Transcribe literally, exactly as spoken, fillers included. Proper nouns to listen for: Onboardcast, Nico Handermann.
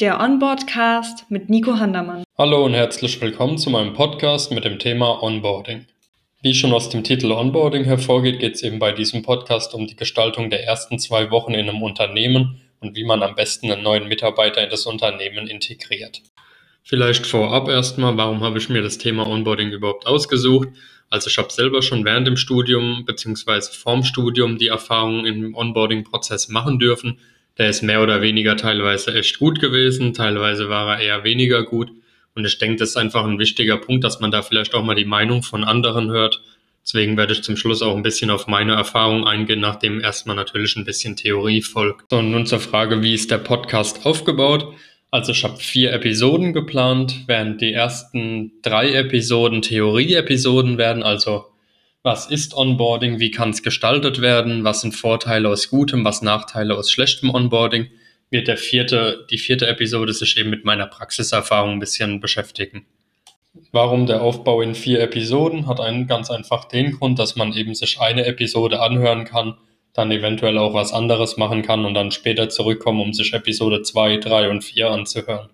Der Onboardcast mit Nico Handermann. Hallo und herzlich willkommen zu meinem Podcast mit dem Thema Onboarding. Wie schon aus dem Titel Onboarding hervorgeht, geht es eben bei diesem Podcast um die Gestaltung der ersten zwei Wochen in einem Unternehmen und wie man am besten einen neuen Mitarbeiter in das Unternehmen integriert. Vielleicht vorab erstmal, warum habe ich mir das Thema Onboarding überhaupt ausgesucht? Also ich habe selber schon während dem Studium bzw. vorm Studium die Erfahrungen im Onboarding-Prozess machen dürfen. Der ist mehr oder weniger teilweise echt gut gewesen, teilweise war er eher weniger gut. Und ich denke, das ist einfach ein wichtiger Punkt, dass man da vielleicht auch mal die Meinung von anderen hört. Deswegen werde ich zum Schluss auch ein bisschen auf meine Erfahrung eingehen, nachdem erstmal natürlich ein bisschen Theorie folgt. So, und nun zur Frage, wie ist der Podcast aufgebaut? Also ich habe vier Episoden geplant, während die ersten drei Episoden Theorie-Episoden werden, also was ist Onboarding, wie kann es gestaltet werden, was sind Vorteile aus gutem, was Nachteile aus schlechtem Onboarding, wird der vierte, die vierte Episode sich eben mit meiner Praxiserfahrung ein bisschen beschäftigen. Warum der Aufbau in vier Episoden? Hat einen ganz einfach den Grund, dass man eben sich eine Episode anhören kann, dann eventuell auch was anderes machen kann und dann später zurückkommen, um sich Episode zwei, drei und vier anzuhören.